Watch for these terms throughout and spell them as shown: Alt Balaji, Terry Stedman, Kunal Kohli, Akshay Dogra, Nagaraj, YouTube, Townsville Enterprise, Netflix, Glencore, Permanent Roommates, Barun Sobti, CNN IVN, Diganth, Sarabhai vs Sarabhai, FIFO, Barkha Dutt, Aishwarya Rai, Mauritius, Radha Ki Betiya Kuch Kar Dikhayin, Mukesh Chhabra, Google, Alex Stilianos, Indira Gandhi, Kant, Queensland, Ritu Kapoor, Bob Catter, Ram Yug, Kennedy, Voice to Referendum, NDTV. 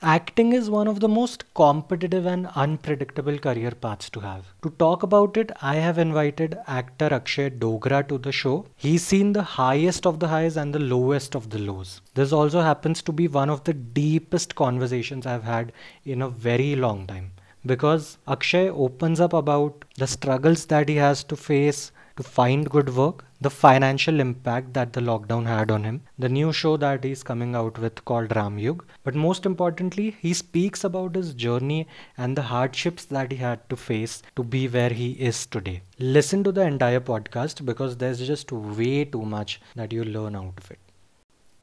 Acting is one of the most competitive and unpredictable career paths to have. To talk about it, I have invited actor Akshay Dogra to the show. He's seen the highest of the highs and the lowest of the lows. This also happens to be one of the deepest conversations I've had in a very long time, because Akshay opens up about the struggles that he has to face to find good work, the financial impact that the lockdown had on him, the new show that he's coming out with called Ram Yug. But most importantly, he speaks about his journey and the hardships that he had to face to be where he is today. Listen to the entire podcast because there's just way too much that you learn out of it.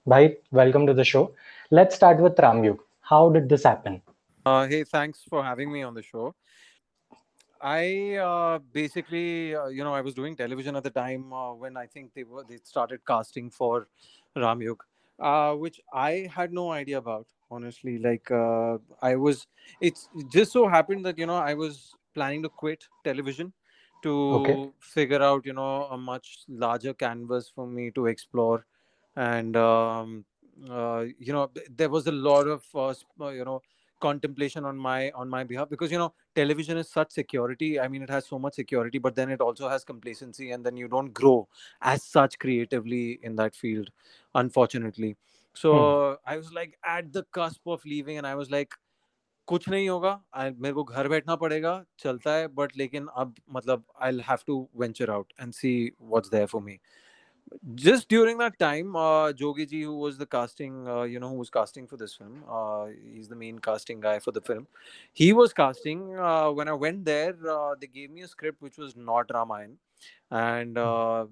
Bhai, welcome to the show. Let's start with Ram Yug. How did this happen? Hey, thanks for having me on the show. I was doing television at the time when I think they started casting for Ram Yug, which I had no idea about, honestly. It just so happened that, I was planning to quit television to figure out, a much larger canvas for me to explore. And, there was a lot of, contemplation on my behalf, because television is such security. I mean, it has so much security, but then it also has complacency, and then you don't grow as such creatively in that field, unfortunately. So I was like at the cusp of leaving, and I was like, "Kuch nahi hoga. मेरे को घर बैठना पड़ेगा. चलता है, but लेकिन अब मतलब I'll have to venture out and see what's there for me." Just during that time, Jogi Ji, who was casting for this film, he's the main casting guy for the film. He was casting. When I went there, they gave me a script which was not Ramayana, and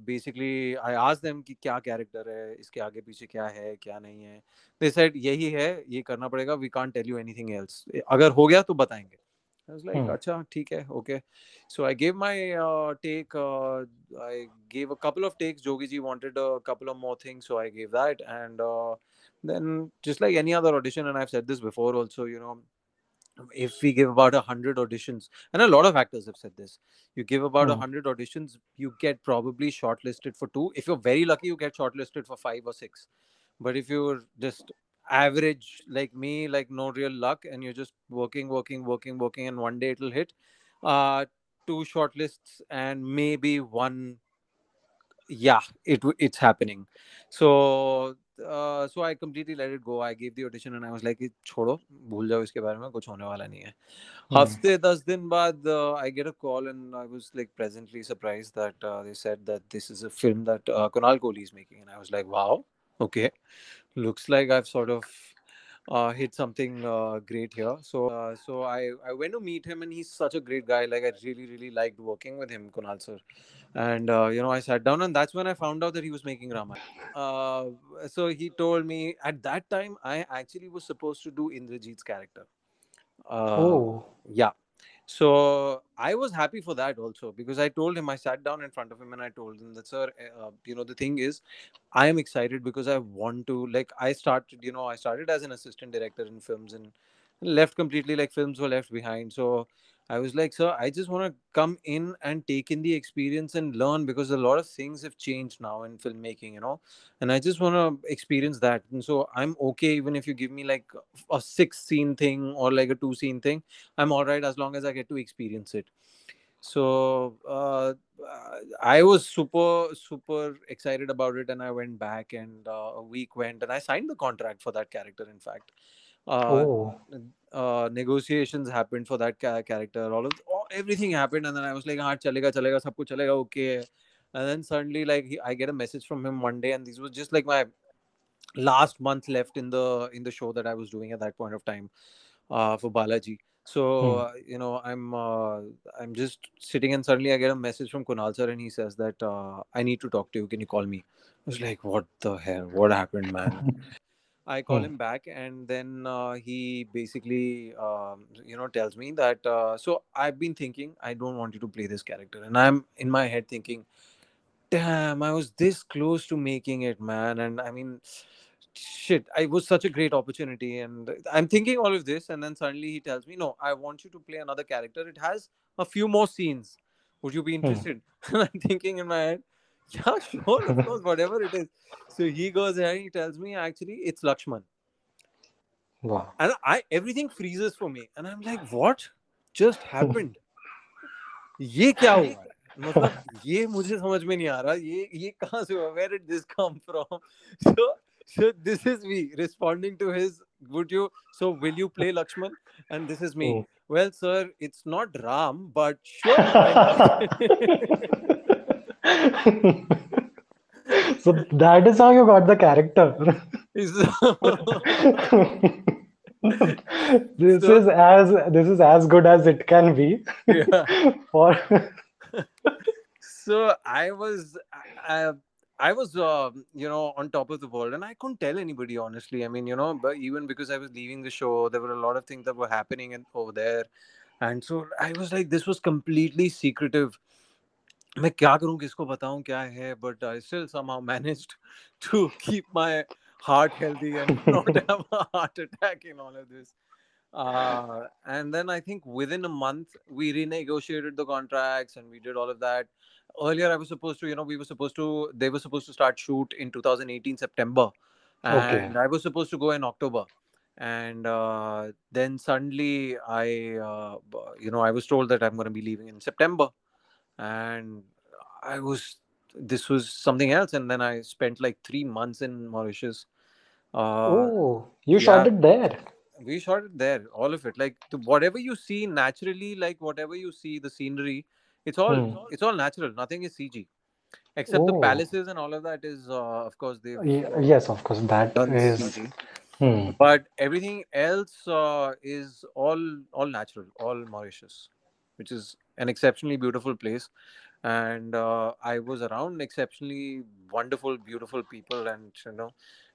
basically I asked them कि क्या character है, इसके आगे पीछे क्या है, क्या नहीं है. They said यही है, ये करना पड़ेगा. We can't tell you anything else. अगर हो गया तो बताएंगे. I was like, "Acha, theek hai, okay." So I gave my take. I gave a couple of takes. Jogi Ji wanted a couple of more things, so I gave that. And then, just like any other audition, and I've said this before also, if we give about 100 auditions, and a lot of actors have said this, you give about 100 auditions, you get probably shortlisted for 2. If you're very lucky, you get shortlisted for 5 or 6. But if you're just average like me, like no real luck, and you're just working, and one day it'll hit, 2 shortlists and maybe 1, it's happening. So I completely let it go. I gave the audition and I was like, छोड़ो, भूल जाओ इसके बारे में, कुछ होने वाला नहीं है. हफ्ते 10 दिन बाद, I get a call, and I was like pleasantly surprised that they said that this is a film that Kunal Kohli is making, and I was like, wow, okay, looks like I've sort of hit something great here. So I went to meet him, and he's such a great guy. Like, I really, really liked working with him, Kunal sir. And, I sat down, and that's when I found out that he was making Ramayana. So he told me, at that time, I actually was supposed to do Indrajit's character. Yeah. So I was happy for that also, because I told him, I sat down in front of him and I told him that, sir, the thing is, I am excited because I want to, I started as an assistant director in films and left completely, films were left behind. So I was like, sir, I just want to come in and take in the experience and learn, because a lot of things have changed now in filmmaking, and I just want to experience that. And so I'm okay even if you give me a 6-scene thing or a 2-scene thing. I'm all right as long as I get to experience it. So I was super, super excited about it. And I went back, and a week went, and I signed the contract for that character, in fact. Negotiations happened for that character. Everything happened, and then I was like, "Haan, chalega, sab kuch chalega, okay." And then suddenly, I get a message from him one day, and this was just my last month left in the show that I was doing at that point of time, for Balaji. So I'm just sitting, and suddenly I get a message from Kunal sir, and he says that I need to talk to you. Can you call me? I was like, "What the hell? What happened, man?" I call him back, and then he basically, tells me that, so I've been thinking, I don't want you to play this character. And I'm in my head thinking, damn, I was this close to making it, man. And I mean, shit, it was such a great opportunity. And I'm thinking all of this. And then suddenly he tells me, no, I want you to play another character. It has a few more scenes. Would you be interested? And I'm thinking in my head, yeah, sure, of course, whatever it is. So he goes and he tells me, actually, it's Lakshman. Wow. And everything freezes for me. And I'm like, what just happened? ये क्या हुआ? मतलब ये मुझे समझ में नहीं आ रहा, ये कहाँ से हुआ? Where did this come from? So this is me responding to his, will you play Lakshman? And this is me. Well, sir, it's not Ram, but sure. So that is how you got the character. This is as good as it can be. Yeah. So I was on top of the world, and I couldn't tell anybody, honestly. I mean, but even because I was leaving the show, there were a lot of things that were happening over there. And so I was like, this was completely secretive. Main kya karun, kisko bataun, kya hai? But I still somehow managed to keep my heart healthy and not have a heart attack in all of this. And then I think within a month, we renegotiated the contracts and we did all of that. Earlier, I was supposed to, they were supposed to start shoot in 2018, September. And I was supposed to go in October. And then suddenly I was told that I'm going to be leaving in September. And this was something else. And then I spent like 3 months in Mauritius. Shot it there. We shot it there. All of it. Like whatever you see naturally, like whatever you see, the scenery, it's all natural. Nothing is CG, except the palaces and all of that is, of course, that is CG. But everything else is all natural, all Mauritius, which is an exceptionally beautiful place. And I was around exceptionally wonderful, beautiful people. And,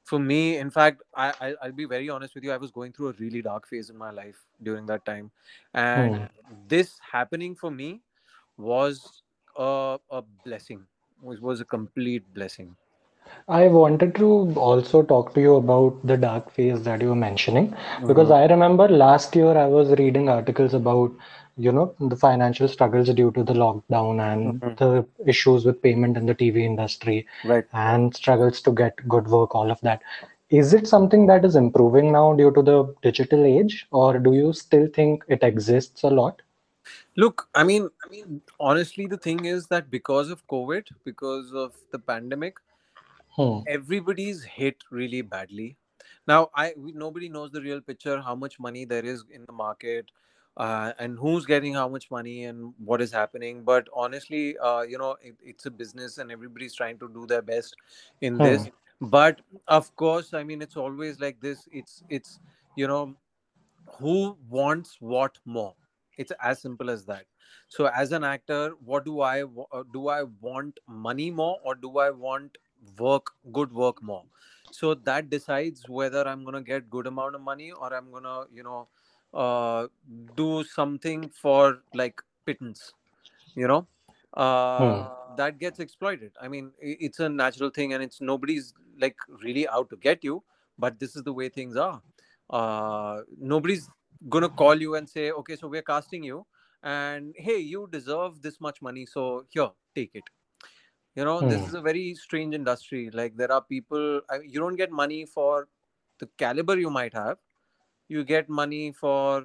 for me, in fact, I'll be very honest with you. I was going through a really dark phase in my life during that time. And this happening for me was a blessing. It was a complete blessing. I wanted to also talk to you about the dark phase that you were mentioning. Because I remember last year I was reading articles about the financial struggles due to the lockdown and the issues with payment in the TV industry, right, and struggles to get good work, all of that. Is it something that is improving now due to the digital age, or do you still think it exists a lot? Look, I mean, honestly, the thing is that because of COVID, because of the pandemic, everybody's hit really badly. Now, nobody knows the real picture, how much money there is in the market, and who's getting how much money and what is happening. But honestly, it's a business and everybody's trying to do their best in this. But of course, I mean, it's always like this. It's who wants what more? It's as simple as that. So as an actor, what do? I want money more, or do I want good work more? So that decides whether I'm going to get good amount of money, or I'm going to, do something for like pittance, that gets exploited. I mean, it's a natural thing, and it's nobody's like really out to get you, but this is the way things are. Nobody's gonna call you and say, okay, so we're casting you and hey, you deserve this much money, so here, take it. This is a very strange industry. Like, there are people, you don't get money for the caliber you might have. You get money for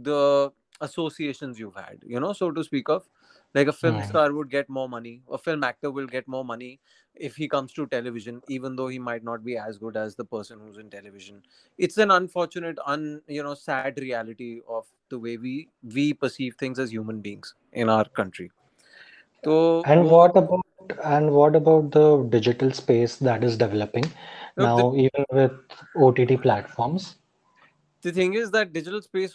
the associations you've had, so to speak of. Like a film star would get more money. A film actor will get more money if he comes to television, even though he might not be as good as the person who's in television. It's an unfortunate, sad reality of the way we perceive things as human beings in our country. So, and what about the digital space that is developing now, even with OTT platforms? The thing is that digital space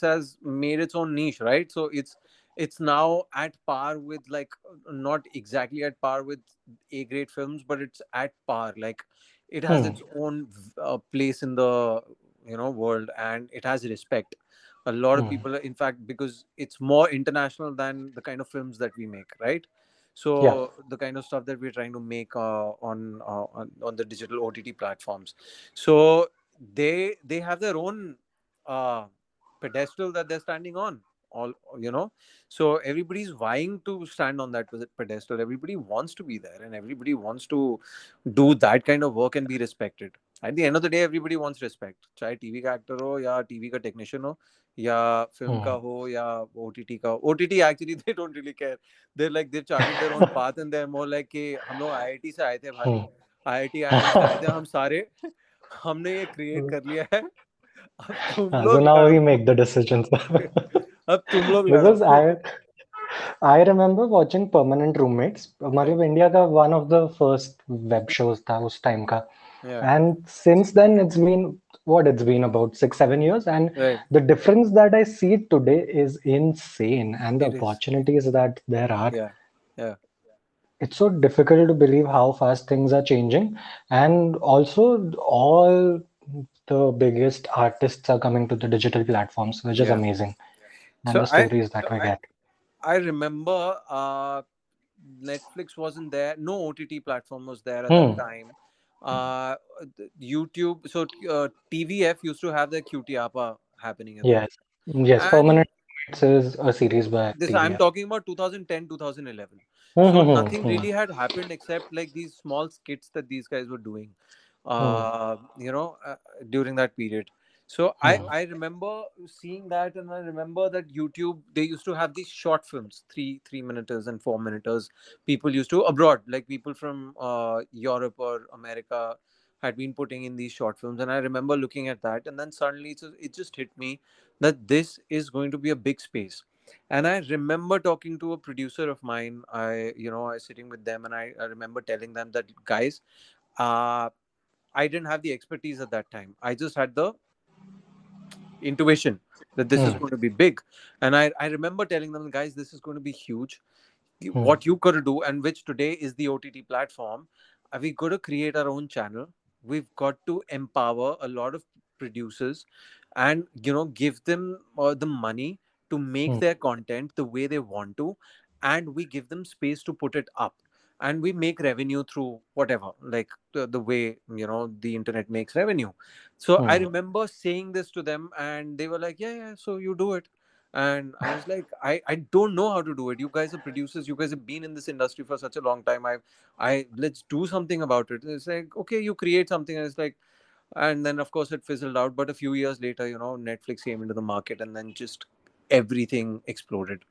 has made its own niche, right? So it's now at par with, like, not exactly at par with A-grade films, but it's at par. Like, it has its own place in the world, and it has respect. A lot of people, in fact, because it's more international than the kind of films that we make, right? So the kind of stuff that we're trying to make on the digital OTT platforms. So they have their own pedestal that they're standing on, So everybody's vying to stand on that pedestal. Everybody wants to be there, and everybody wants to do that kind of work and be respected. At the end of the day, everybody wants respect. चाहे TV का actor हो या TV का technician हो या film का हो या ओटीटी का. OTT actually they don't really care. They're like they've charted their own path and they're more like कि हम लोग IIT से आए थे भाई. IIT आए थे हम सारे. हमने ये create कर लिया है. So now we make the decisions. अब तुम लोग because I remember watching Permanent Roommates. हमारे इंडिया का one of the first web shows था उस time का. Yeah. And since then it's been about 6-7 years and right. The difference that I see today is insane and the opportunities that there are. Yeah. It's so difficult to believe how fast things are changing, and also all the biggest artists are coming to the digital platforms, which is amazing. And so the stories that we get. I remember Netflix wasn't there, no OTT platform was there at that time. YouTube, so TVF used to have the QTAPA happening. Yes, Permanent is a series by this TVF. I'm talking about 2010, 2011. So nothing really had happened except like these small skits that these guys were doing, during that period. So I remember seeing that, and I remember that YouTube, they used to have these short films, three-minuters and 4-minuters. People used to abroad, like people from Europe or America had been putting in these short films. And I remember looking at that, and then suddenly it just hit me that this is going to be a big space. And I remember talking to a producer of mine. I was sitting with them, and I remember telling them that, guys, I didn't have the expertise at that time. I just had the intuition that this is going to be big, and I remember telling them, guys, this is going to be huge. What you got to do, and which today is the OTT platform, we got to create our own channel. We've got to empower a lot of producers and give them the money to make their content the way they want to, and we give them space to put it up, and we make revenue through whatever, like the way, the internet makes revenue. So I remember saying this to them, and they were like, yeah, so you do it. And I was like, I don't know how to do it. You guys are producers. You guys have been in this industry for such a long time. Let's do something about it. And it's like, okay, you create something. And it's like, and then of course it fizzled out. But a few years later, Netflix came into the market, and then just everything exploded.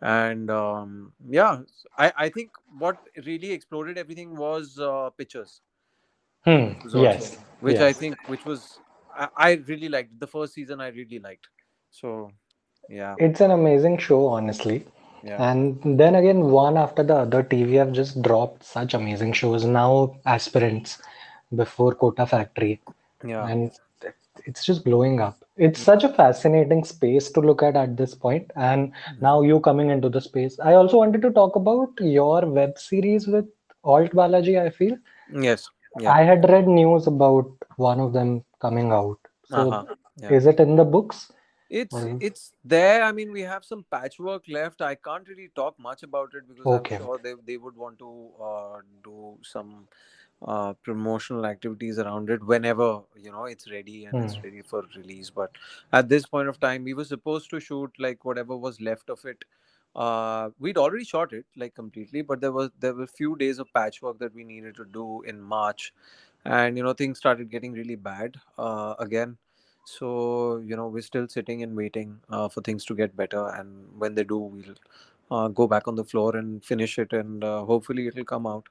And I think what really exploded everything was pictures. I really liked the first season. So it's an amazing show, honestly. And then again, one after the other, TVF just dropped such amazing shows. Now Aspirants, before Kota Factory, and it's just blowing up. It's such a fascinating space to look at this point. And now you coming into the space. I also wanted to talk about your web series with Alt Balaji, I feel. Yes. Yeah. I had read news about one of them coming out. So is it in the books? It's there. I mean, we have some patchwork left. I can't really talk much about it because I'm sure they would want to do some promotional activities around it whenever it's ready and it's ready for release. But at this point of time, we were supposed to shoot like whatever was left of it. We'd already shot it like completely, but there were few days of patchwork that we needed to do in March, and things started getting really bad again. So we're still sitting and waiting for things to get better, and when they do, we'll go back on the floor and finish it, and hopefully it'll come out.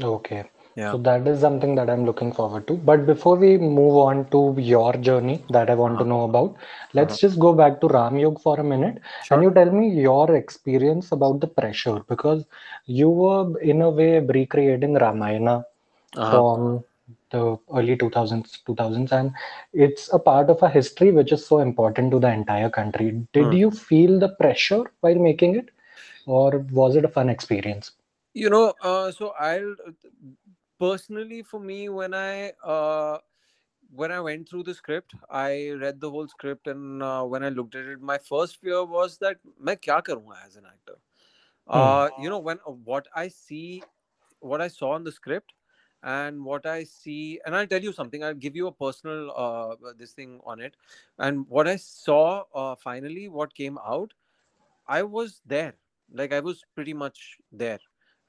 Okay. Yeah. So that is something that I'm looking forward to. But before we move on to your journey that I want to know about, let's just go back to Ram Yug for a minute. Sure. And you tell me your experience about the pressure, because you were in a way recreating Ramayana from the early 2000s, and it's a part of a history which is so important to the entire country. Did you feel the pressure while making it, or was it a fun experience? So I'll... Personally, for me, when I went through the script, I read the whole script, and when I looked at it, my first fear was that main kya karunga as an actor. When what I saw in the script, and what I see, and I'll tell you something. I'll give you a personal this thing on it, and what I saw finally, what came out, I was there. Like I was pretty much there.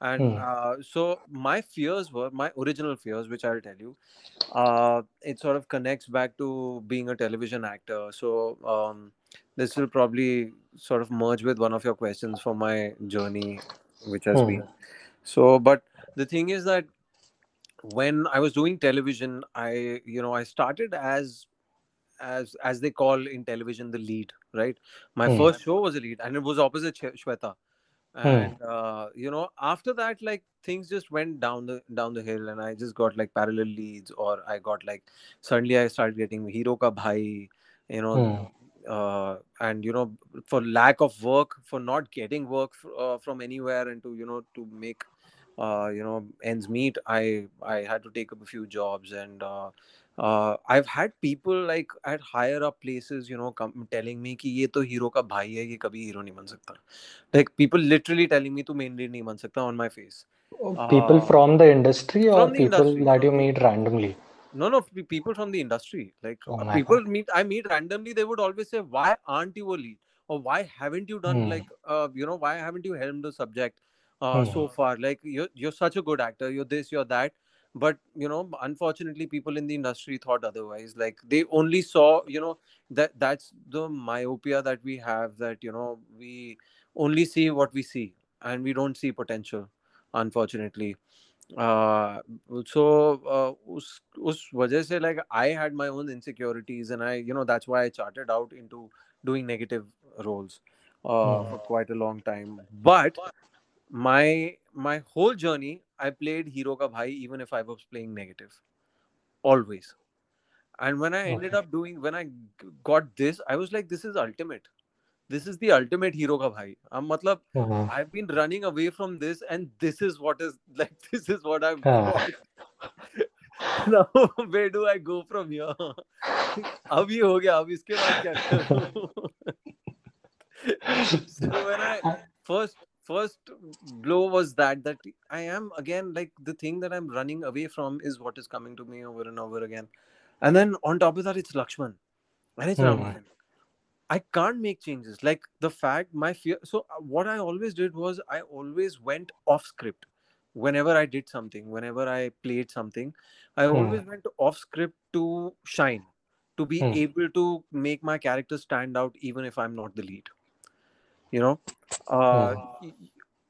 And so my fears were, my original fears, which I'll tell you, it sort of connects back to being a television actor. So this will probably sort of merge with one of your questions for my journey, which has been. So, but the thing is that when I was doing television, I, you know, I started as they call in television, the lead, right? My first show was a lead, and it was opposite Shweta. And you know, after that, like, things just went down the hill, and I just got like parallel leads, or I got like, suddenly I started getting Hero Ka Bhai, you know, and you know, for lack of work, for not getting work from anywhere, and to, you know, to make you know, ends meet, I had to take up a few jobs. And I've had people like at higher up places, you know, come telling me कि ये तो hero का भाई है, ये कभी hero नहीं बन सकता. Like people literally telling me तू main lead नहीं बन सकता on my face. People from the industry, or the people industry, that you meet randomly? No, people from the industry. Like people I meet randomly, they would always say, why aren't you a lead? Or why haven't you done like, you know, why haven't you helmed the subject so far? Like you're such a good actor, you're this, you're that. But, you know, unfortunately, people in the industry thought otherwise. Like they only saw, you know, that's the myopia that we have, that, you know, we only see what we see and we don't see potential, unfortunately. So, वजह से, like, I had my own insecurities, and I, you know, that's why I charted out into doing negative roles for quite a long time. But my whole journey, I played Hero Ka Bhai, even if I was playing negative, always. And when I ended up doing, when I got this, I was like, this is ultimate. This is the ultimate Hero Ka Bhai. Matlab, I've been running away from this, and this is what is like. This is what I've got. Now, where do I go from here? Ab ye ho gaya, ab iske baad kya karu? So when I first blow was that I am, again, like the thing that I'm running away from is what is coming to me over and over again. And then on top of that, it's Lakshman. And it's Ramayan. I can't make changes. Like the fact, my fear. So what I always did was I always went off script. Whenever I did something, whenever I played something, I always went off script to shine, to be able to make my character stand out, even if I'm not the lead. You know,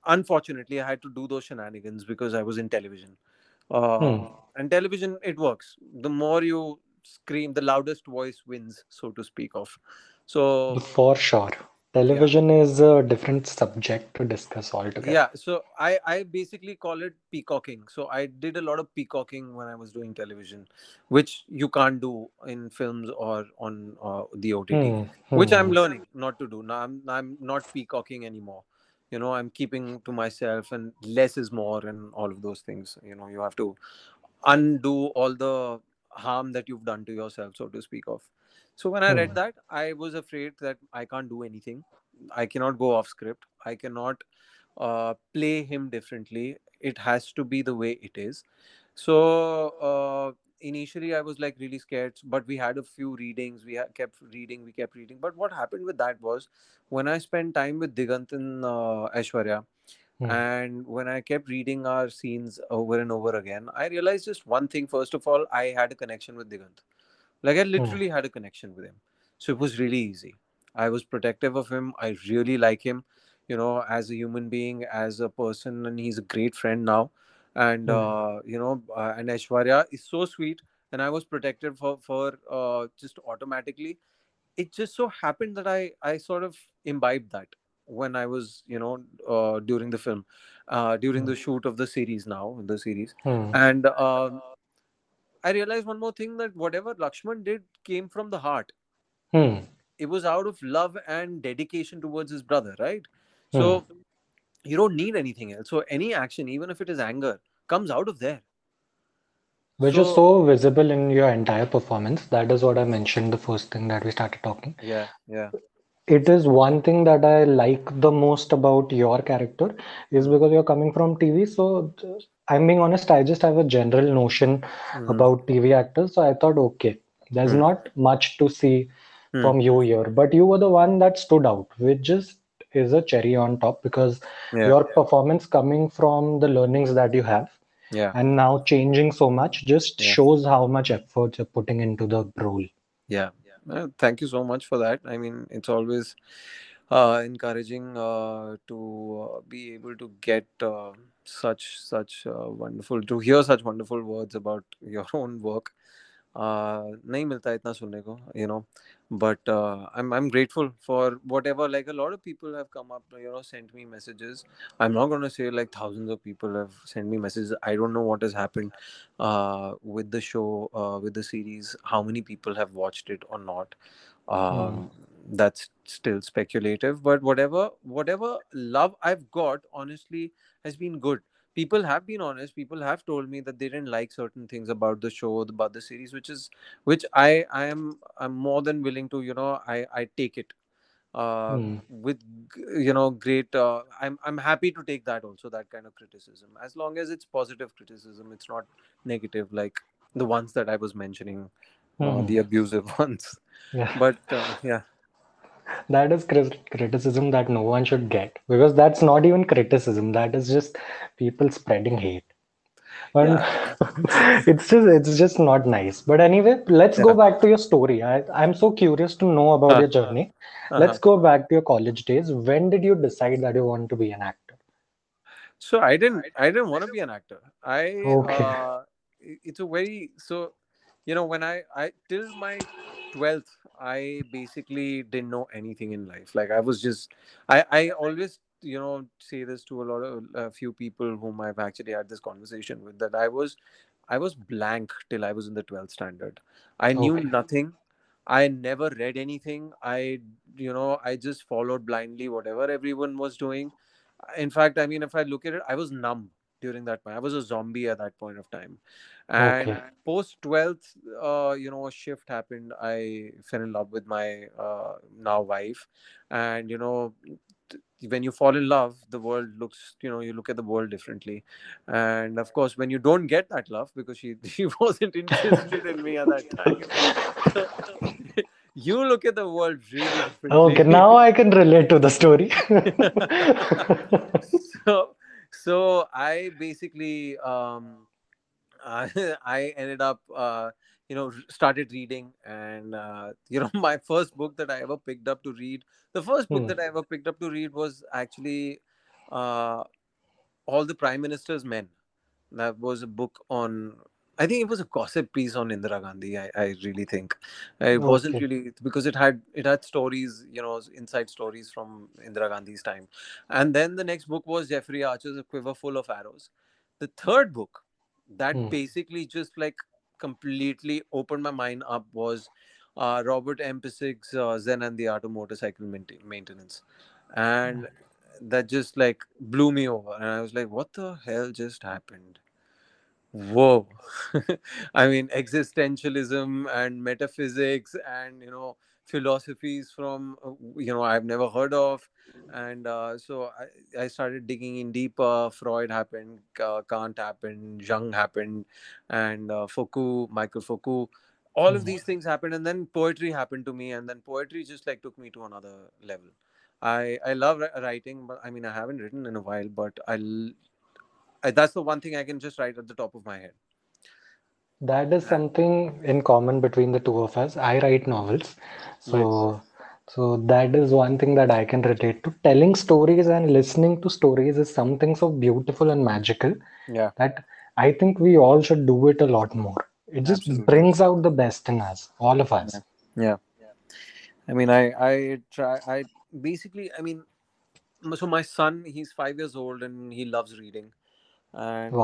unfortunately, I had to do those shenanigans because I was in television. And television, it works. The more you scream, the loudest voice wins, so to speak of. So for sure, television is a different subject to discuss altogether. Yeah, so I basically call it peacocking. So I did a lot of peacocking when I was doing television, which you can't do in films or on the OTT, which I'm learning not to do. Now I'm not peacocking anymore. You know, I'm keeping to myself, and less is more, and all of those things. You know, you have to undo all the harm that you've done to yourself, so to speak of. So when I read that, I was afraid that I can't do anything. I cannot go off script. I cannot play him differently. It has to be the way it is. So initially I was like really scared, but we had a few readings. We kept reading, But what happened with that was when I spent time with Diganth and Aishwarya, and when I kept reading our scenes over and over again, I realized just one thing. First of all, I had a connection with Diganth. Like I literally had a connection with him. So it was really easy. I was protective of him. I really like him, you know, as a human being, as a person, and he's a great friend now. And, you know, and Aishwarya is so sweet, and I was protective for just automatically. It just so happened that I sort of imbibed that when I was, you know, during the film, during the shoot of the series now, And, I realized one more thing, that whatever Lakshman did came from the heart. It was out of love and dedication towards his brother, right? So you don't need anything else. So any action, even if it is anger, comes out of there. Which is so visible in your entire performance. That is what I mentioned, the first thing that we started talking. Yeah, yeah. It is one thing that I like the most about your character is because you're coming from TV. So I'm being honest, I just have a general notion about TV actors. So I thought, okay, there's not much to see from you here. But you were the one that stood out, which just is a cherry on top, because your performance coming from the learnings that you have and now changing so much just shows how much effort you're putting into the role. Thank you so much for that. I mean, it's always encouraging to be able to get such wonderful, to hear such wonderful words about your own work. Nahi milta itna sunne ko, you know, but I'm grateful for whatever, like a lot of people have come up, you know, sent me messages. I'm not going to say like thousands of people have sent me messages. I don't know what has happened with the show, with the series, how many people have watched it or not. That's still speculative, but whatever love I've got, honestly, has been good. People have been honest. People have told me that they didn't like certain things about the show, about the series, which I'm more than willing to, you know, I take it with, you know, great. I'm happy to take that also, that kind of criticism, as long as it's positive criticism. It's not negative, like the ones that I was mentioning, the abusive ones. But that is criticism that no one should get, because that's not even criticism. That is just people spreading hate. And it's just not nice. But anyway, let's go back to your story. I'm so curious to know about your journey. Let's go back to your college days. When did you decide that you want to be an actor? So I didn't want to be an actor. You know, when I till my 12th, I basically didn't know anything in life. Like I was just, I always, you know, say this to a few people whom I've actually had this conversation with, that I was blank till I was in the 12th standard. I knew nothing. I never read anything. I just followed blindly whatever everyone was doing. In fact, I mean, if I look at it, I was numb. During that point, I was a zombie at that point of time. And post 12th, a shift happened. I fell in love with my now wife. And, you know, when you fall in love, the world looks, you know, you look at the world differently. And of course, when you don't get that love, because she wasn't interested in me at that time. You look at the world really differently. Okay, now I can relate to the story. So I basically, I ended up, started reading, and, my first book that I ever picked up to read, was actually All the Prime Minister's Men. That was a book on, I think it was a gossip piece on Indira Gandhi. I really think it wasn't really, because it had stories, you know, inside stories from Indira Gandhi's time. And then the next book was Jeffrey Archer's A Quiver Full of Arrows. The third book that basically just like completely opened my mind up was Robert M. Pisig's Zen and the Art of Motorcycle Maintenance. And that just like blew me over. And I was like, what the hell just happened? Whoa. I mean, existentialism and metaphysics and, you know, philosophies from, you know, I've never heard of. And so I started digging in deeper. Freud happened, Kant happened, Jung happened, and Foucault, Michael Foucault. All of these things happened, and then poetry happened to me, and then poetry just like took me to another level. I love writing, but I mean, I haven't written in a while, but that's the one thing I can just write at the top of my head. That is something in common between the two of us. I write novels. So that is one thing that I can relate to. Telling stories and listening to stories is something so beautiful and magical that I think we all should do it a lot more. It just brings out the best in us, all of us. I mean, so my son, he's 5 years old and he loves reading. And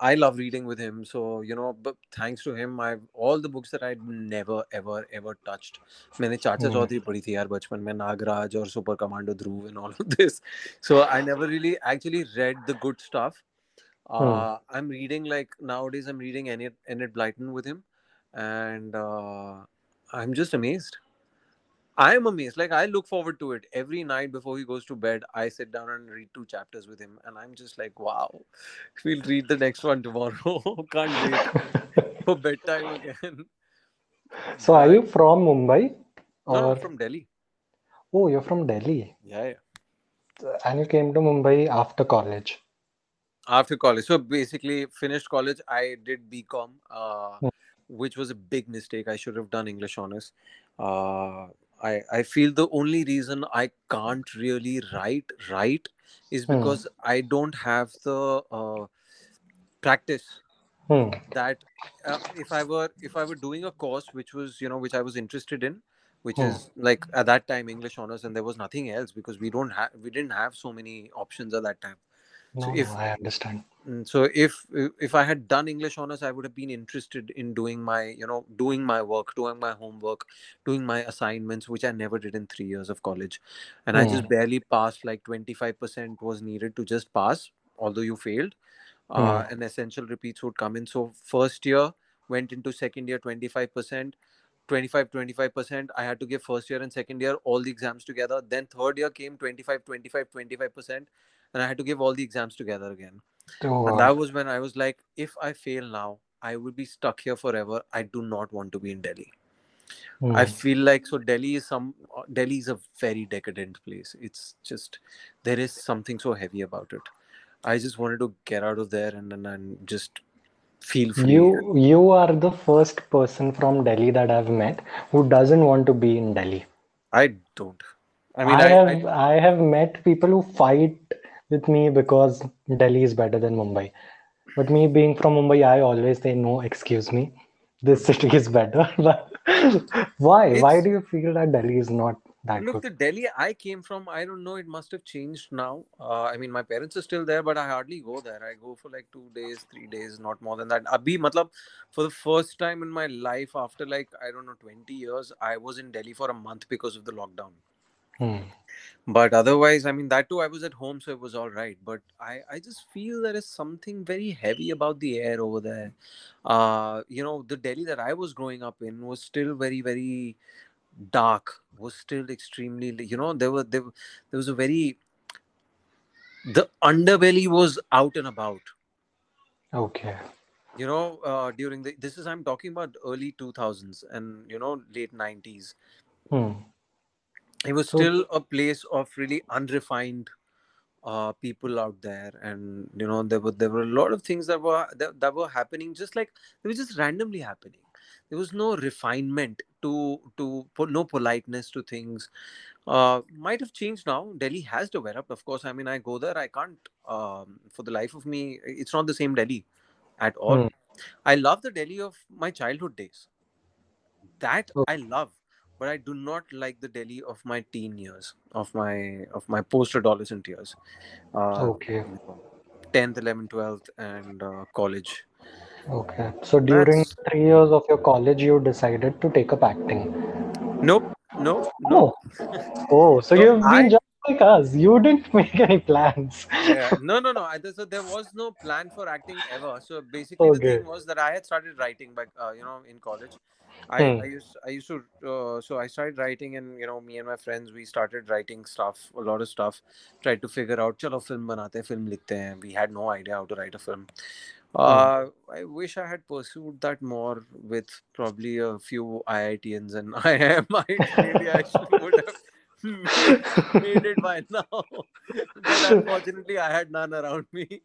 I love reading with him. So, you know, but thanks to him, all the books that I'd never, ever, ever touched. मैंने चाचा चौधरी पढ़ी थी यार बचपन में, नागराज और super commander Dhruv and all of this. So I never really actually read the good stuff. I'm reading nowadays. I'm reading Enid Blyton with him, and I'm just amazed. I'm amazed. Like, I look forward to it. Every night before he goes to bed, I sit down and read 2 chapters with him. And I'm just like, wow, we'll read the next one tomorrow. Can't wait for bedtime again. So are you from Mumbai? Or... No, I'm from Delhi. Oh, you're from Delhi. Yeah, yeah. and you came to Mumbai after college? After college. So basically, finished college, I did BCom, which was a big mistake. I should have done English honors. I feel the only reason I can't really write is because I don't have the practice that if I were doing a course which was, you know, which I was interested in, which is like at that time English honors, and there was nothing else because we didn't have so many options at that time. So I understand. So if I had done English honors, I would have been interested in doing my work, doing my homework, doing my assignments, which I never did in 3 years of college. And I just barely passed, like 25% was needed to just pass, although you failed. And essential repeats would come in. So first year went into second year, 25%. I had to give first year and second year all the exams together. Then third year came 25%. And I had to give all the exams together again. And that was when I was like, if I fail now, I will be stuck here forever. I do not want to be in Delhi. I feel like, so Delhi is a very decadent place. It's just, there is something so heavy about it. I just wanted to get out of there and just feel free. You are the first person from Delhi that I've met who doesn't want to be in Delhi. I don't. I mean, I have met people who fight with me because Delhi is better than Mumbai. But me being from Mumbai, I always say, no, excuse me, this city is better. Why do you feel that Delhi is not that good? Look, the Delhi I came from, I don't know, it must have changed now. I mean, my parents are still there, but I hardly go there. I go for like 2 days, 3 days, not more than that. Abhi, matlab, for the first time in my life, after like, I don't know, 20 years, I was in Delhi for a month because of the lockdown. But otherwise, I mean, that too, I was at home, so it was all right. But I just feel there is something very heavy about the air over there. You know, the Delhi that I was growing up in was still very, very dark, was still extremely, you know, there was a very, the underbelly was out and about. Okay. You know, during the, this is, I'm talking about early 2000s and, you know, late 90s. It was still a place of really unrefined people out there, and you know there were a lot of things that were happening, just like they were just randomly happening. There was no refinement to no politeness to things. Might have changed now. Delhi has developed, of course. I mean, I go there, I can't for the life of me. It's not the same Delhi at all. I love the Delhi of my childhood days. That I love. But I do not like the Delhi of my teen years, of my post-adolescent years. 10th, 11th, 12th and college. Okay. So during 3 years of your college, you decided to take up acting? Nope. No. Oh, so you've been just like us. You didn't make any plans. Yeah. No. So there was no plan for acting ever. So basically the thing was that I had started writing back, you know, in college. I used to, so I started writing, and you know, me and my friends, we started writing stuff, a lot of stuff, tried to figure out, chalo film banate hain, film likhte hain. We had no idea how to write a film. I wish I had pursued that more with probably a few IITians, and I actually would have made it by now. But unfortunately, I had none around me.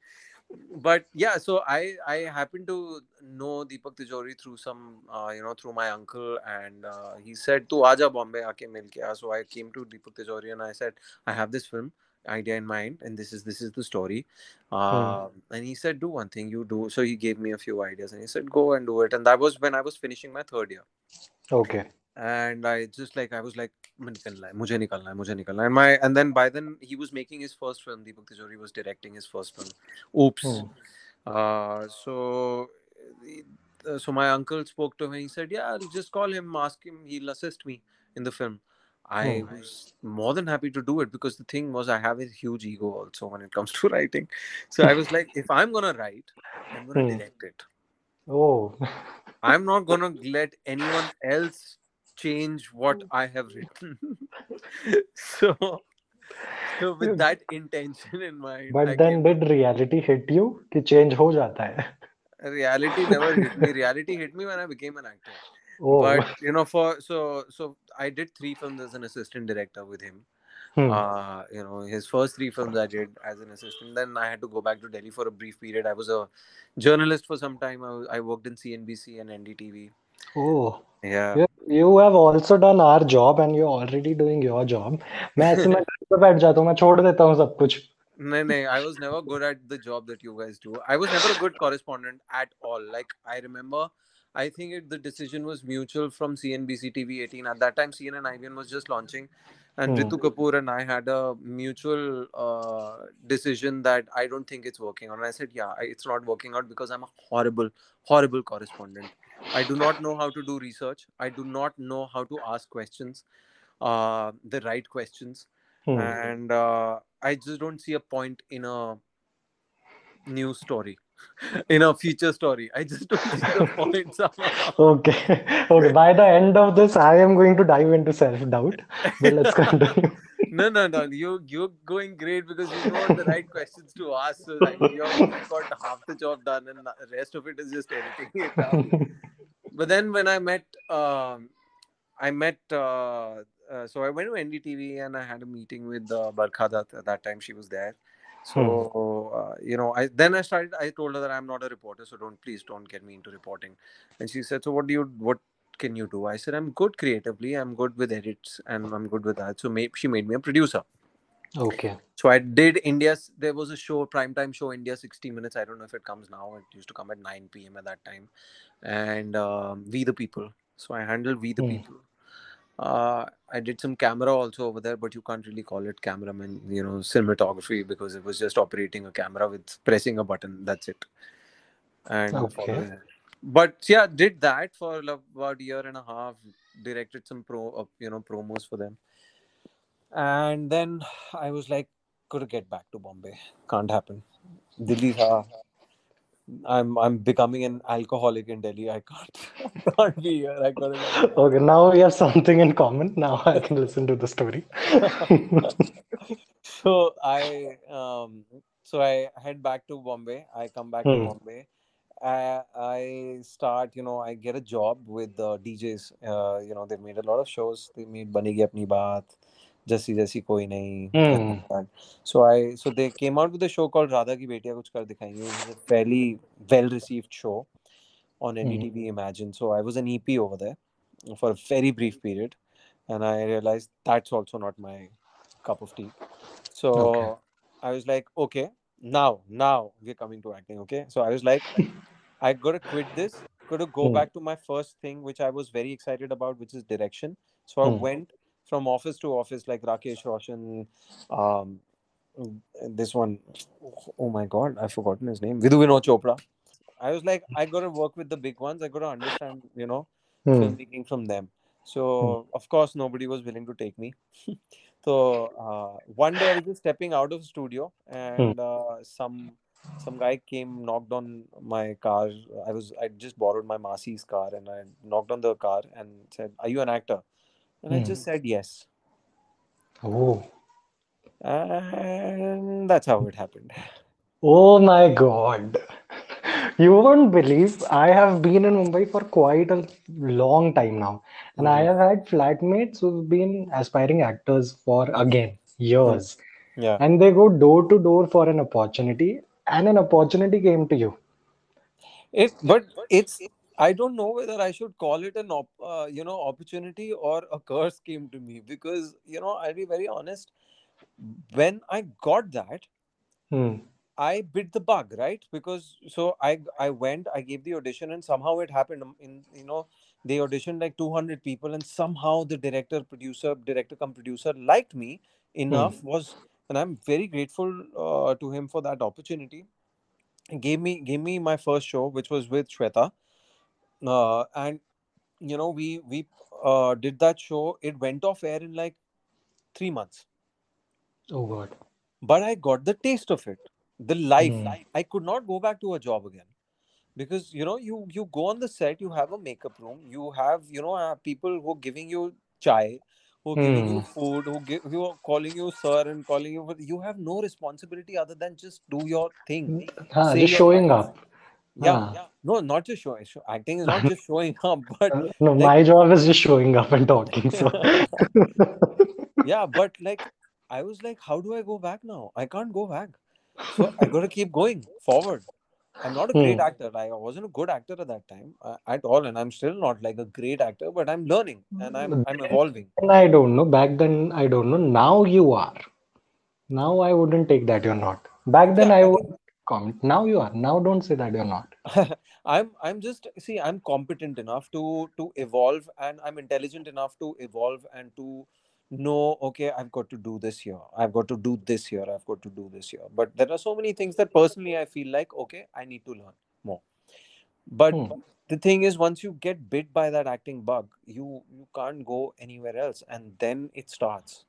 But yeah, so I happened to know Deepak Tijori through some, you know, through my uncle, and he said, "Tu aaja Bombay, aake mil ke aa." So I came to Deepak Tijori and I said, "I have this film idea in mind, and this is the story." And he said, "Do one thing, you do." So he gave me a few ideas, and he said, "Go and do it." And that was when I was finishing my third year. Okay. And I was like, mujhe nikalna hai. And then by then he was making his first film. Deepak Tijori was directing his first film. Oops. So my uncle spoke to him. He said, "Yeah, just call him, ask him. He'll assist me in the film." I was more than happy to do it, because the thing was, I have a huge ego also when it comes to writing. So I was like, if I'm gonna write, I'm gonna direct it. Oh. I'm not gonna let anyone else change what I have written. so with that intention in mind. But then did reality hit you? Ki change ho jata hai. Reality never hit me. Reality hit me when I became an actor. But you know, so I did three films as an assistant director with him. His first three films I did as an assistant. Then I had to go back to Delhi for a brief period. I was a journalist for some time. I worked in CNBC and NDTV. Oh, yeah. You have also done our job and you're already doing your job. I was never good at the job that you guys do. I was never a good correspondent at all. Like, I remember, I think the decision was mutual from CNBC TV 18. At that time, CNN IVN was just launching. And Ritu Kapoor and I had a mutual decision that I don't think it's working out. And I said, yeah, it's not working out because I'm a horrible, horrible correspondent. I do not know how to do research. I do not know how to ask questions, the right questions. And I just don't see a point in a news story. In a feature story, I just don't see the point somehow. Okay. By the end of this, I am going to dive into self-doubt. But let's continue. No. You're going great because you know the right questions to ask. So like, you've got half the job done, and the rest of it is just editing it out. But then when I went to NDTV and I had a meeting with Barkha Dutt. At that time, she was there. So, I started, I told her that I'm not a reporter, so please don't get me into reporting. And she said, so what can you do? I said, I'm good creatively. I'm good with edits and I'm good with that. So she made me a producer. Okay. So I did there was a show, primetime show, India 60 Minutes. I don't know if it comes now. It used to come at 9 p.m. at that time. And We the People. So I handled We the People. I did some camera also over there, but you can't really call it cameraman, cinematography, because it was just operating a camera with pressing a button. That's it. And did that for about a year and a half, directed some promos for them. And then I was like, could get back to Bombay. Can't happen. Delhi, I'm becoming an alcoholic in Delhi. I can't be here. I can't. Okay, now we have something in common. Now I can listen to the story. So I head back to Bombay. I come back to Bombay. I start, I get a job with DJs. They've made a lot of shows. They made Bani Ki Apni Baat, Jasi Jasi Koi Nahi. So they came out with a show called Radha Ki Betiya Kuch Kar Dikhayin. It was a fairly well-received show on NDTV Imagine. So I was an EP over there for a very brief period. And I realized that's also not my cup of tea. So I was like, okay, now we're coming to acting, okay? So I was like, I got to quit this. Got to go back to my first thing, which I was very excited about, which is direction. So I went from office to office, like Rakesh Roshan, this one, oh my God, I've forgotten his name, Vidhu Vinod Chopra. I was like, I got to work with the big ones. I got to understand, filmmaking from them. So, of course, nobody was willing to take me. So, one day I was just stepping out of the studio and some guy came, knocked on my car. I just borrowed my Masi's car and I knocked on the car and said, are you an actor? And I just said yes. Oh. And that's how it happened. Oh my God. You won't believe, I have been in Mumbai for quite a long time now. And I have had flatmates who've been aspiring actors for, again, years. Yeah. And they go door to door for an opportunity. And an opportunity came to you. I don't know whether I should call it an opportunity or a curse came to me because, I'll be very honest. When I got that, I bit the bug, right? Because I went, I gave the audition and somehow it happened they auditioned like 200 people and somehow the director-cum-producer liked me enough and I'm very grateful to him for that opportunity. He gave me my first show, which was with Shweta. We did that show. It went off air in like 3 months. Oh God. But I got the taste of it. The life. I could not go back to a job again. Because, you go on the set, you have a makeup room. You have, people who are giving you chai, who are giving you food, who are calling you sir and calling you. But you have no responsibility other than just do your thing. Just showing up. Yeah. No, not just showing. Acting is not just showing up, but no, my job is just showing up and talking. So. Yeah, but like I was like, how do I go back now? I can't go back. So I got to keep going forward. I'm not a great actor. Like, I wasn't a good actor at that time at all. And I'm still not like a great actor, but I'm learning and I'm evolving. And I don't know. Back then, I don't know. Now you are. Now I wouldn't take that you're not. Back then, yeah, I would comment. Now you are. Now don't say that you're not. I'm just, see, I'm competent enough to evolve, and I'm intelligent enough to evolve and to know, okay, I've got to do this here. I've got to do this here. I've got to do this here. But there are so many things that personally I feel like, okay, I need to learn more. But the thing is, once you get bit by that acting bug, you can't go anywhere else. And then it starts.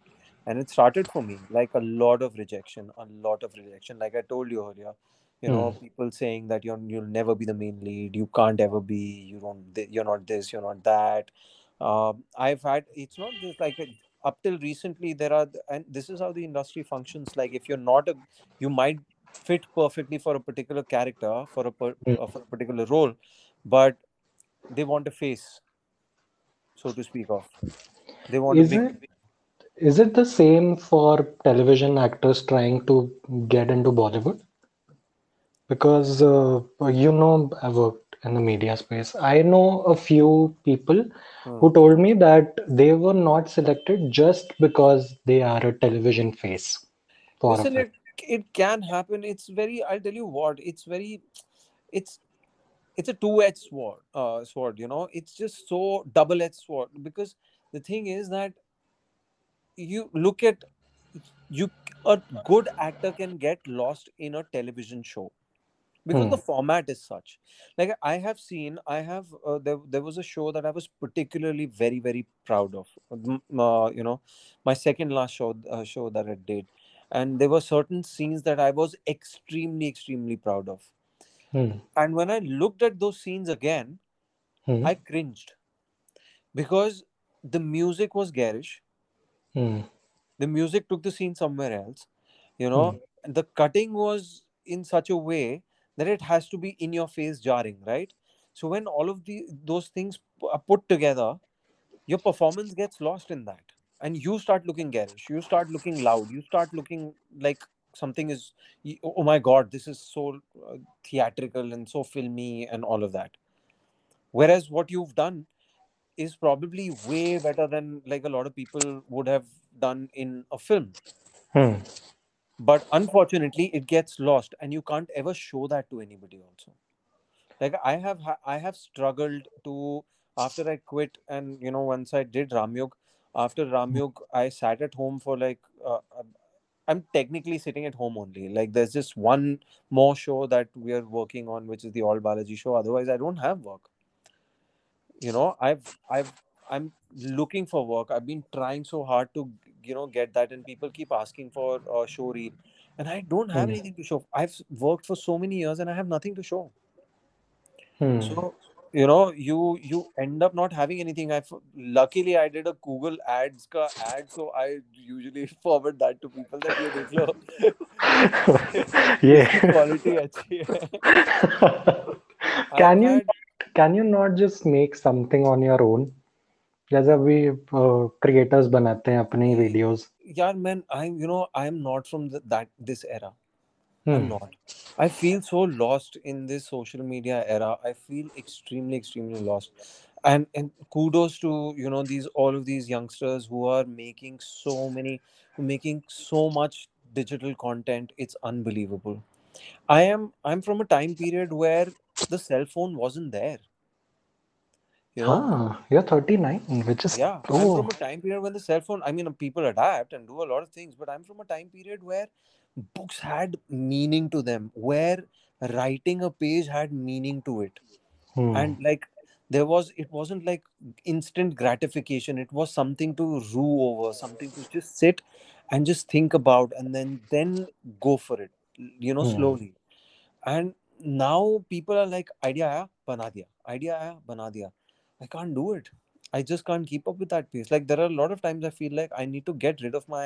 And it started for me, like a lot of rejection. Like I told you earlier, you know, people saying that you'll never be the main lead. You can't ever be, you're not this, you're not that. I've had, it's not just like up till recently there are, and this is how the industry functions. Like if you're not a, you might fit perfectly for a particular character, for a particular role, but they want a face, so to speak of. They want a big. Is it the same for television actors trying to get into Bollywood? Because, I worked in the media space. I know a few people who told me that they were not selected just because they are a television face. Listen, it can happen. It's very, I'll tell you what, it's a two-edged sword, you know. It's just so double-edged sword, because the thing is that you look at a good actor can get lost in a television show because the format is such. Like there was a show that I was particularly very, very proud of, my second last show that I did, and there were certain scenes that I was extremely proud of, and when I looked at those scenes again, I cringed because the music was garish. The music took the scene somewhere else, you know. The cutting was in such a way that it has to be in your face, jarring, right? So when all of those things are put together, your performance gets lost in that, and you start looking garish, you start looking loud, you start looking like something is, oh my god, this is so theatrical and so filmy and all of that. Whereas what you've done is probably way better than like a lot of people would have done in a film. But unfortunately, it gets lost, and you can't ever show that to anybody also. Like I have struggled to, after I quit, and you know, once I did Ram Yug, after Ram Yug, I sat at home for like, I'm technically sitting at home only. Like there's just one more show that we are working on, which is the Alt Balaji show. Otherwise, I don't have work. You know, I'm looking for work. I've been trying so hard to, you know, get that, and people keep asking for a show reel, and I don't have anything to show. I've worked for so many years and I have nothing to show. So, you know, you end up not having anything. Luckily I did a Google Ads ka ad, so I usually forward that to people that you did low. Yeah. Quality achhi hai. Can you not just make something on your own? Jaisa we creators banate hain apne videos. Yaar, man, I'm not from this era. I'm not. I feel so lost in this social media era. I feel extremely lost. And kudos to, you know, all of these youngsters who are making so much digital content. It's unbelievable. I'm from a time period where the cell phone wasn't there. You know? You're 39, which is... Yeah, I'm from a time period when the cell phone... I mean, people adapt and do a lot of things, but I'm from a time period where books had meaning to them, where writing a page had meaning to it. And like, it wasn't like instant gratification. It was something to rue over, something to just sit and just think about, and then go for it, you know, slowly. And now people are like, idea aaya, bana diya. I can't do it. I just can't keep up with that pace. Like there are a lot of times I feel like I need to get rid of my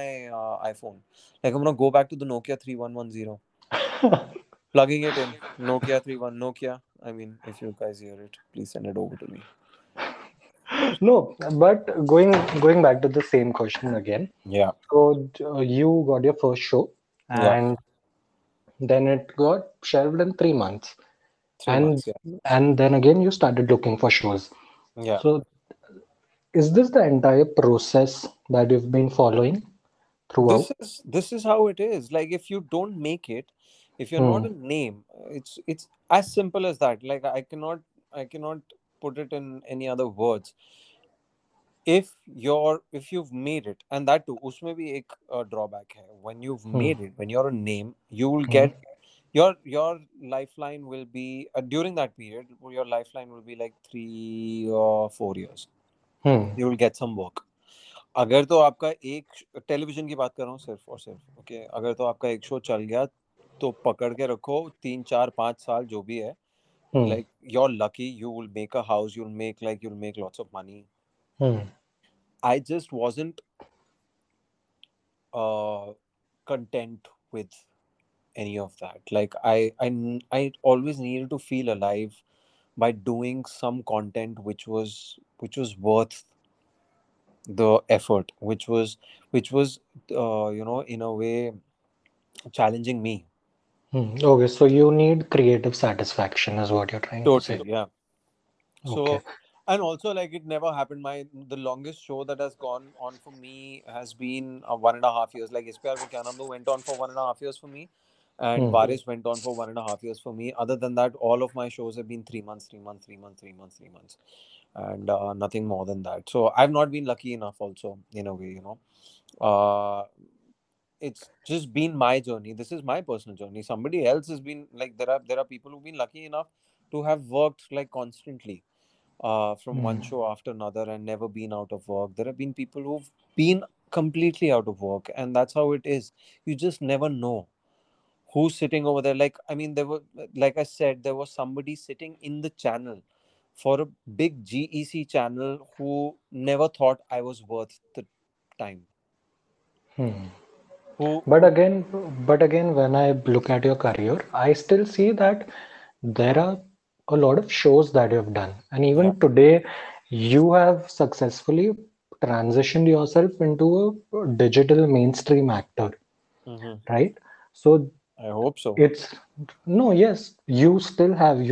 iPhone. Like I'm going to go back to the Nokia 3110. Plugging it in. Nokia 31. Nokia. I mean, if you guys hear it, please send it over to me. No, but going back to the same question again. Yeah. So you got your first show, and then it got shelved in 3 months. And then again you started looking for shows. Yeah. So is this the entire process that you've been following throughout? This is how it is. Like, if you don't make it, if you're not a name, it's as simple as that. Like, I cannot put it in any other words. If you've made it, and that too, उसमें भी एक drawback है. When you've made it, when you're a name, you will get your lifeline will be during that period. Your lifeline will be like 3 or 4 years. You will get some work. अगर तो आपका एक television की बात कर रहा हूँ सिर्फ और सिर्फ, okay. अगर तो आपका एक show चल गया, तो पकड़ के रखो 3, 4, 5 साल जो भी है. Like, you're lucky, you will make a house, you'll make lots of money. I just wasn't content with any of that. Like, I always needed to feel alive by doing some content which was worth the effort, which was you know, in a way, challenging me. Okay, so you need creative satisfaction is what you're trying to say. Yeah. Okay. So, and also, like, it never happened. The longest show that has gone on for me has been 1.5 years. Like, SPR Kanandu went on for 1.5 years for me, and Baris went on for 1.5 years for me. Other than that, all of my shows have been 3 months, and nothing more than that. So I've not been lucky enough also, in a way, you know. It's just been my journey. This is my personal journey. Somebody else has been, like, there are people who've been lucky enough to have worked, like, constantly from one show after another and never been out of work. There have been people who've been completely out of work, and that's how it is. You just never know who's sitting over there. Like, I mean, there was somebody sitting in the channel for a big GEC channel who never thought I was worth the time. But again, when I look at your career, I still see that there are a lot of shows that you've done. And even today, you have successfully transitioned yourself into a digital mainstream actor, right? So I hope so. You still have.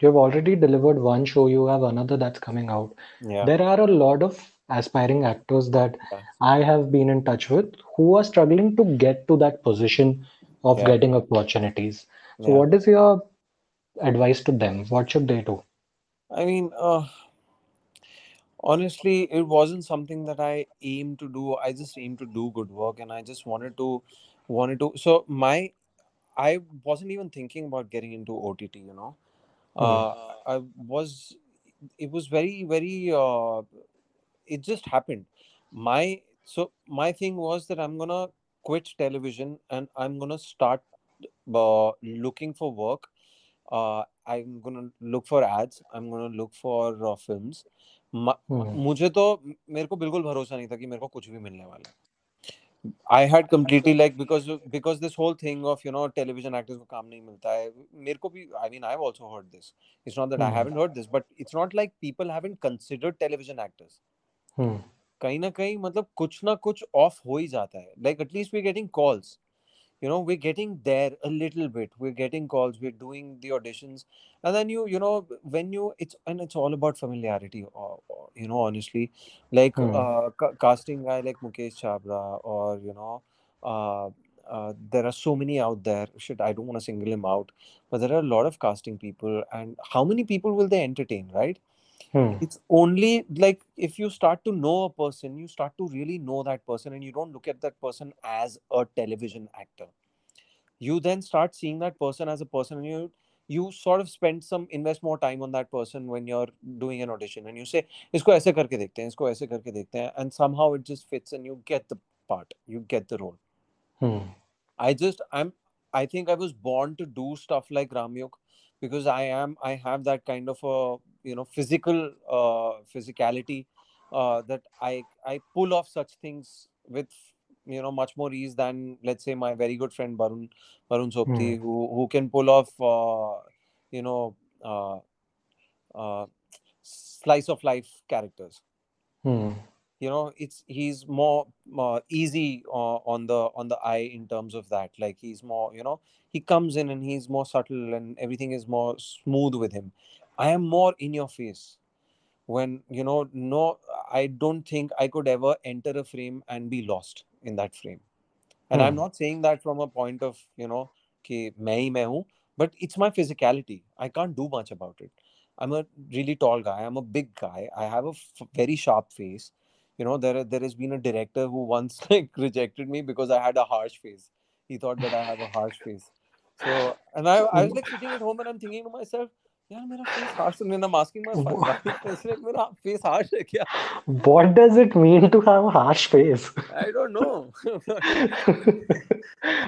You've already delivered one show. You have another that's coming out. Yeah. There are a lot of aspiring actors that I have been in touch with who are struggling to get to that position of getting opportunities. So what is your advice to them? What should they do? I mean, honestly, it wasn't something that I aimed to do. I just aimed to do good work, and I just wanted to. So I wasn't even thinking about getting into OTT, you know. It was very, very, it just happened. My thing was that I'm going to quit television and I'm going to start looking for work. I'm going to look for ads. I'm going to look for films. मेरे को बिल्कुल भरोसा नहीं था कि मेरे को कुछ भी मिलने वाला. I had completely, like, because this whole thing of, you know, television actors को काम नहीं मिलता है. मेरे को भी, I mean, I've also heard this. It's not that I haven't heard this, but it's not like people haven't considered television actors. कहीं ना कहीं, मतलब कुछ ना कुछ off हो ही जाता है. Like, at least we're getting calls. You know, we're getting there a little bit. We're getting calls. We're doing the auditions, and then it's all about familiarity. Or, you know, honestly, like casting guy like Mukesh Chhabra, or, you know, there are so many out there. Shit, I don't want to single him out, but there are a lot of casting people, and how many people will they entertain, right? It's only like if you start to know a person, you start to really know that person, and you don't look at that person as a television actor. You then start seeing that person as a person, and you sort of invest more time on that person when you're doing an audition, and you say, "Isko aise karke dekhte hain, isko aise karke dekhte hain," and somehow it just fits, and you get the part, you get the role. I think I was born to do stuff like Ram Yug, because I have that kind of a, you know, physical physicality that I pull off such things with, you know, much more ease than, let's say, my very good friend Barun Sobti, who can pull off, you know, slice of life characters. You know, he's more easy on the eye in terms of that. Like, he's more, you know, he comes in and he's more subtle and everything is more smooth with him. I am more in your face. When, you know, no, I don't think I could ever enter a frame and be lost in that frame. And I'm not saying that from a point of, you know, ki main hu, but it's my physicality. I can't do much about it. I'm a really tall guy. I'm a big guy. I have a very sharp face. You know, there has been a director who once like rejected me because I had a harsh face. He thought that I have a harsh face. So, and I was like sitting at home and I'm thinking to myself, yeah, my face harsh. And then I'm asking myself, my face harsh? What does it mean to have a harsh face? I don't know.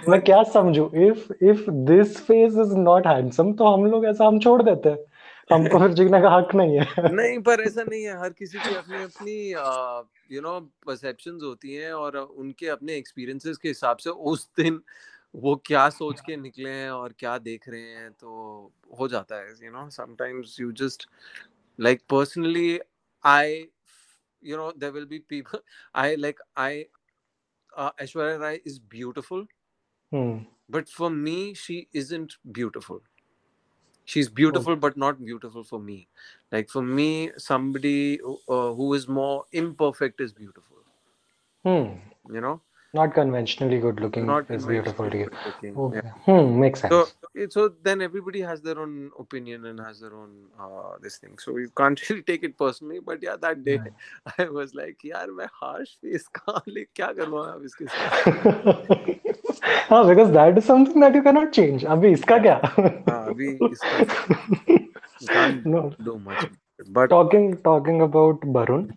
Main kya samjhu? If this face is not handsome, तो हम लोग ऐसा हम छोड़ देते हैं. हमको फिर जीने का हक नहीं है. नहीं, पर ऐसा नहीं है. हर किसी की अपनी अपनी you know perceptions होती हैं और उनके अपने experiences के हिसाब से उस दिन वो क्या सोच के निकले हैं और क्या देख रहे हैं तो हो जाता है. You know, sometimes you just like personally I, you know, there will be people Aishwarya Rai is beautiful, but for me she isn't beautiful. She's beautiful, but not beautiful for me. Like for me, somebody who is more imperfect is beautiful. You know, not conventionally good looking is beautiful to you. Okay. Yeah. Makes sense. So then everybody has their own opinion and has their own this thing. So you can't really take it personally. But yeah, that day I was like, "Yaar, main harsh face kahan le kya karwa ab iske sath?" Ah, because that is something that you cannot change. Abhi iska kya? Abhi iska can't do much. But talking about Barun,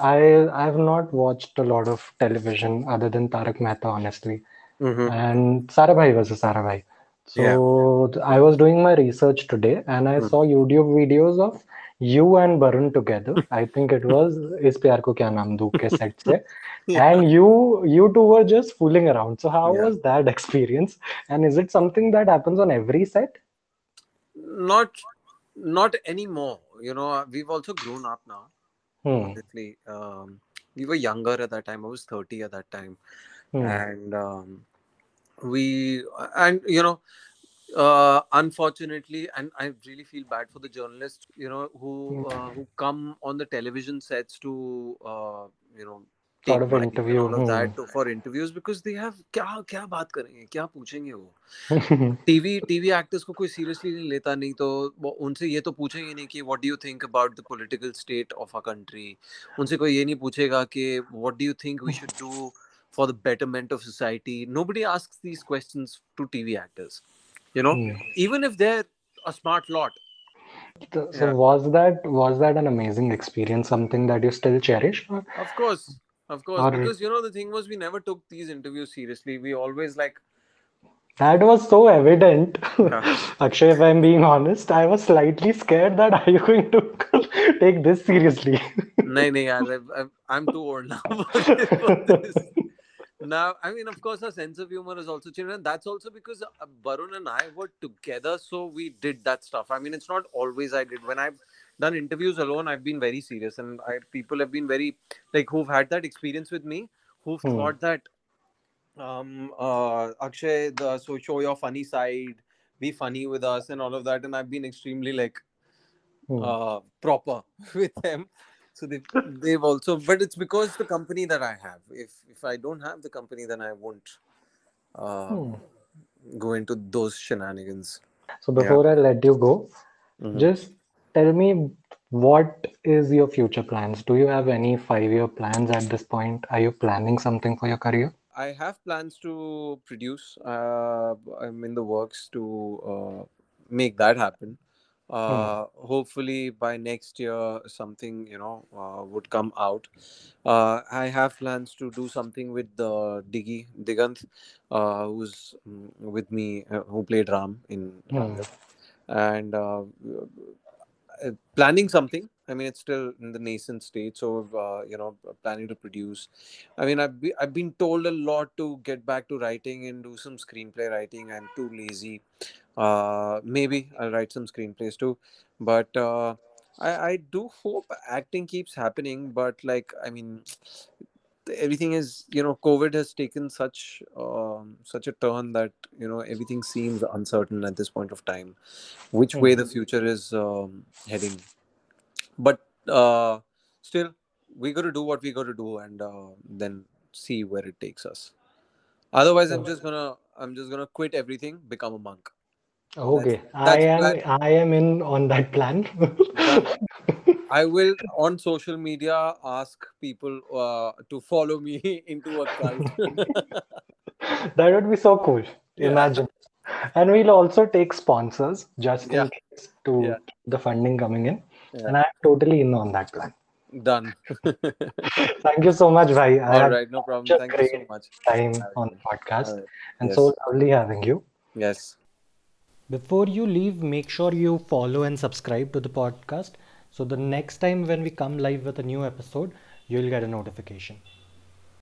I've not watched a lot of television other than Tarak Mehta, honestly, and Sarabhai was a Sarabhai. So I was doing my research today, and I saw YouTube videos of you and Barun together. I think it was Is Pyar Ko Kya Naam Do ke set se, and you two were just fooling around. So how was that experience? And is it something that happens on every set? Not anymore, you know. We've also grown up now. Obviously, we were younger at that time. I was 30 at that time, and you know, unfortunately, and I really feel bad for the journalists, you know, who come on the television sets to you know, take sort of interview all of that for interviews, because they have kya baat karenge, kya puchenge wo. TV actors ko koi seriously nahi leta, nahi to unse ye to puchenge nahi ki what do you think about the political state of our country. Unse koi ye nahi puchega ki what do you think we should do for the betterment of society. Nobody asks these questions to TV actors, you know, even if they're a smart lot. So was that an amazing experience, something that you still cherish? Of course, because you know, the thing was, we never took these interviews seriously. We always like... That was so evident. Akshay, if I'm being honest, I was slightly scared that are you going to take this seriously? No, I'm too old now. Now, I mean, of course, our sense of humor has also changed. And that's also because Barun and I were together, so we did that stuff. I mean, it's not always I did. When I've done interviews alone, I've been very serious, and people have been very like, who've had that experience with me, who've thought that Akshay, so show your funny side, be funny with us and all of that, and I've been extremely like proper with them. So they've also, but it's because the company that I have. If I don't have the company, then I won't go into those shenanigans. So before I let you go, just tell me, what is your future plans? Do you have any 5-year plans at this point? Are you planning something for your career? I have plans to produce. I'm in the works to make that happen. Hopefully by next year, something, you know, would come out. I have plans to do something with Diganth, who's with me, who played Ram in Nagaraj. And planning something. I mean, it's still in the nascent stage, so you know, planning to produce. I mean, I've been told a lot to get back to writing and do some screenplay writing. I'm too lazy. Maybe I'll write some screenplays too, but I do hope acting keeps happening, but like, I mean, everything is, you know, COVID has taken such such a turn that, you know, everything seems uncertain at this point of time, which way the future is heading. But still, we got to do what we got to do, and then see where it takes us. Otherwise, I'm just gonna quit everything, become a monk. Okay, I am in on that plan. I will on social media ask people to follow me into a cult. That would be so cool. Yeah. Imagine. And we'll also take sponsors just in case to the funding coming in. Yeah. And I'm totally in on that plan. Done. Thank you so much, bhai. All right, no problem. Thank you so much. Time on the podcast. And so lovely having you. Yes. Before you leave, make sure you follow and subscribe to the podcast. So the next time when we come live with a new episode, you'll get a notification.